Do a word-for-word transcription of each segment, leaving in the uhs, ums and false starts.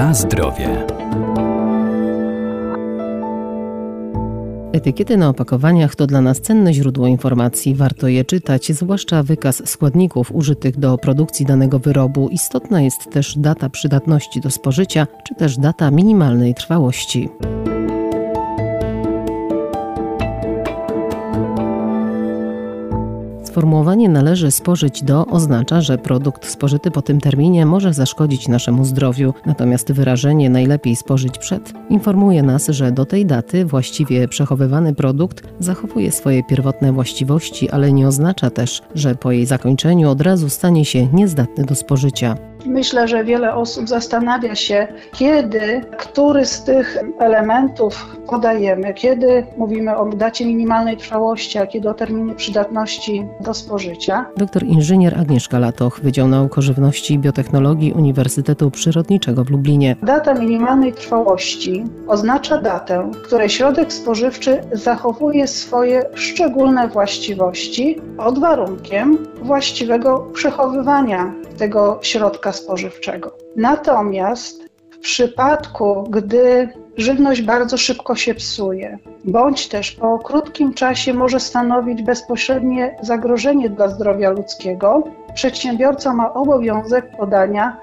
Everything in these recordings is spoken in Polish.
Na zdrowie. Etykiety na opakowaniach to dla nas cenne źródło informacji. Warto je czytać, zwłaszcza wykaz składników użytych do produkcji danego wyrobu. Istotna jest też data przydatności do spożycia, czy też data minimalnej trwałości. Sformułowanie należy spożyć do oznacza, że produkt spożyty po tym terminie może zaszkodzić naszemu zdrowiu, natomiast wyrażenie najlepiej spożyć przed informuje nas, że do tej daty właściwie przechowywany produkt zachowuje swoje pierwotne właściwości, ale nie oznacza też, że po jej zakończeniu od razu stanie się niezdatny do spożycia. Myślę, że wiele osób zastanawia się, kiedy, który z tych elementów podajemy, kiedy mówimy o dacie minimalnej trwałości, a kiedy o terminie przydatności do spożycia. Doktor inżynier Agnieszka Latoch, Wydział Nauk o Żywności i Biotechnologii Uniwersytetu Przyrodniczego w Lublinie. Data minimalnej trwałości oznacza datę, w której środek spożywczy zachowuje swoje szczególne właściwości pod warunkiem właściwego przechowywania tego środka spożywczego. Natomiast w przypadku, gdy żywność bardzo szybko się psuje, bądź też po krótkim czasie może stanowić bezpośrednie zagrożenie dla zdrowia ludzkiego, przedsiębiorca ma obowiązek podania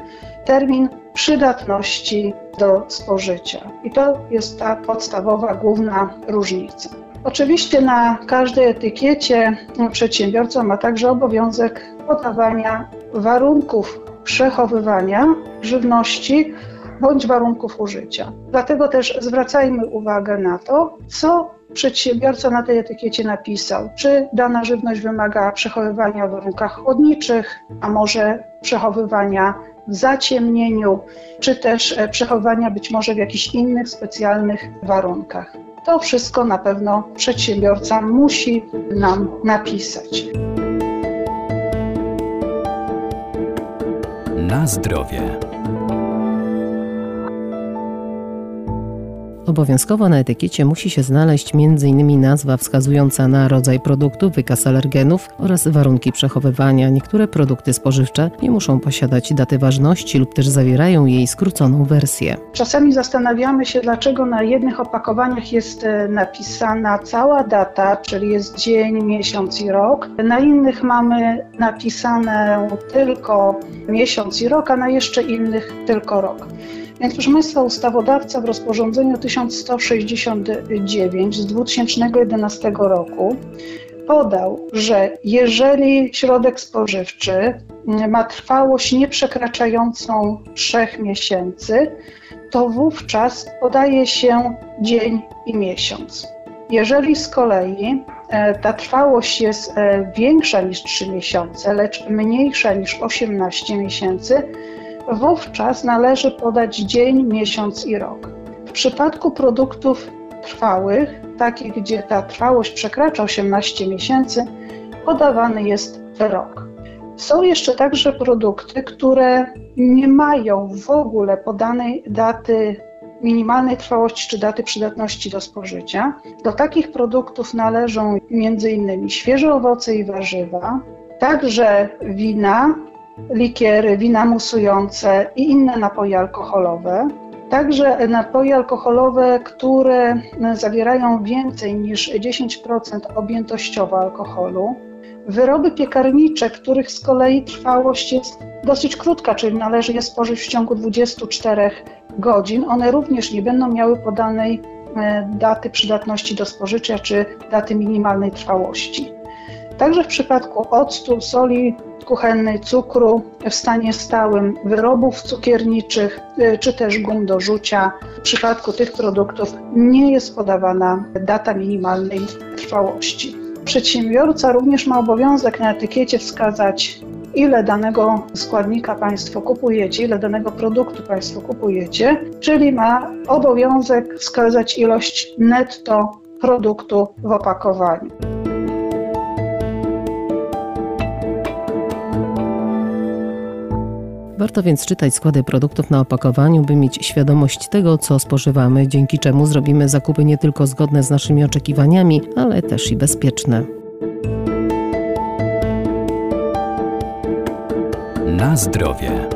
termin przydatności do spożycia. I to jest ta podstawowa, główna różnica. Oczywiście na każdej etykiecie przedsiębiorca ma także obowiązek podawania warunków przechowywania żywności bądź warunków użycia. Dlatego też zwracajmy uwagę na to, co przedsiębiorca na tej etykiecie napisał. Czy dana żywność wymaga przechowywania w warunkach chłodniczych, a może przechowywania w zaciemnieniu, czy też przechowywania być może w jakichś innych specjalnych warunkach. To wszystko na pewno przedsiębiorca musi nam napisać. Na zdrowie. Obowiązkowo na etykiecie musi się znaleźć między innymi nazwa wskazująca na rodzaj produktu, wykaz alergenów oraz warunki przechowywania. Niektóre produkty spożywcze nie muszą posiadać daty ważności lub też zawierają jej skróconą wersję. Czasami zastanawiamy się, dlaczego na jednych opakowaniach jest napisana cała data, czyli jest dzień, miesiąc i rok. Na innych mamy napisane tylko miesiąc i rok, a na jeszcze innych tylko rok. Więc proszę Państwa, ustawodawca w rozporządzeniu tysiąc sto sześćdziesiąt dziewięć z dwa tysiące jedenastego roku podał, że jeżeli środek spożywczy ma trwałość nieprzekraczającą trzech miesięcy, to wówczas podaje się dzień i miesiąc. Jeżeli z kolei ta trwałość jest większa niż trzy miesiące, lecz mniejsza niż osiemnaście miesięcy, wówczas należy podać dzień, miesiąc i rok. W przypadku produktów trwałych, takich gdzie ta trwałość przekracza osiemnaście miesięcy, podawany jest rok. Są jeszcze także produkty, które nie mają w ogóle podanej daty minimalnej trwałości czy daty przydatności do spożycia. Do takich produktów należą między innymi świeże owoce i warzywa, także wina, likiery, wina musujące i inne napoje alkoholowe. Także napoje alkoholowe, które zawierają więcej niż dziesięć procent objętościowo alkoholu. Wyroby piekarnicze, których z kolei trwałość jest dosyć krótka, czyli należy je spożyć w ciągu dwudziestu czterech godzin. One również nie będą miały podanej daty przydatności do spożycia czy daty minimalnej trwałości. Także w przypadku octu, soli kuchennej, cukru w stanie stałym, wyrobów cukierniczych czy też gum do rzucia, w przypadku tych produktów nie jest podawana data minimalnej trwałości. Przedsiębiorca również ma obowiązek na etykiecie wskazać, ile danego składnika Państwo kupujecie, ile danego produktu Państwo kupujecie, czyli ma obowiązek wskazać ilość netto produktu w opakowaniu. Warto więc czytać składy produktów na opakowaniu, by mieć świadomość tego, co spożywamy, dzięki czemu zrobimy zakupy nie tylko zgodne z naszymi oczekiwaniami, ale też i bezpieczne. Na zdrowie.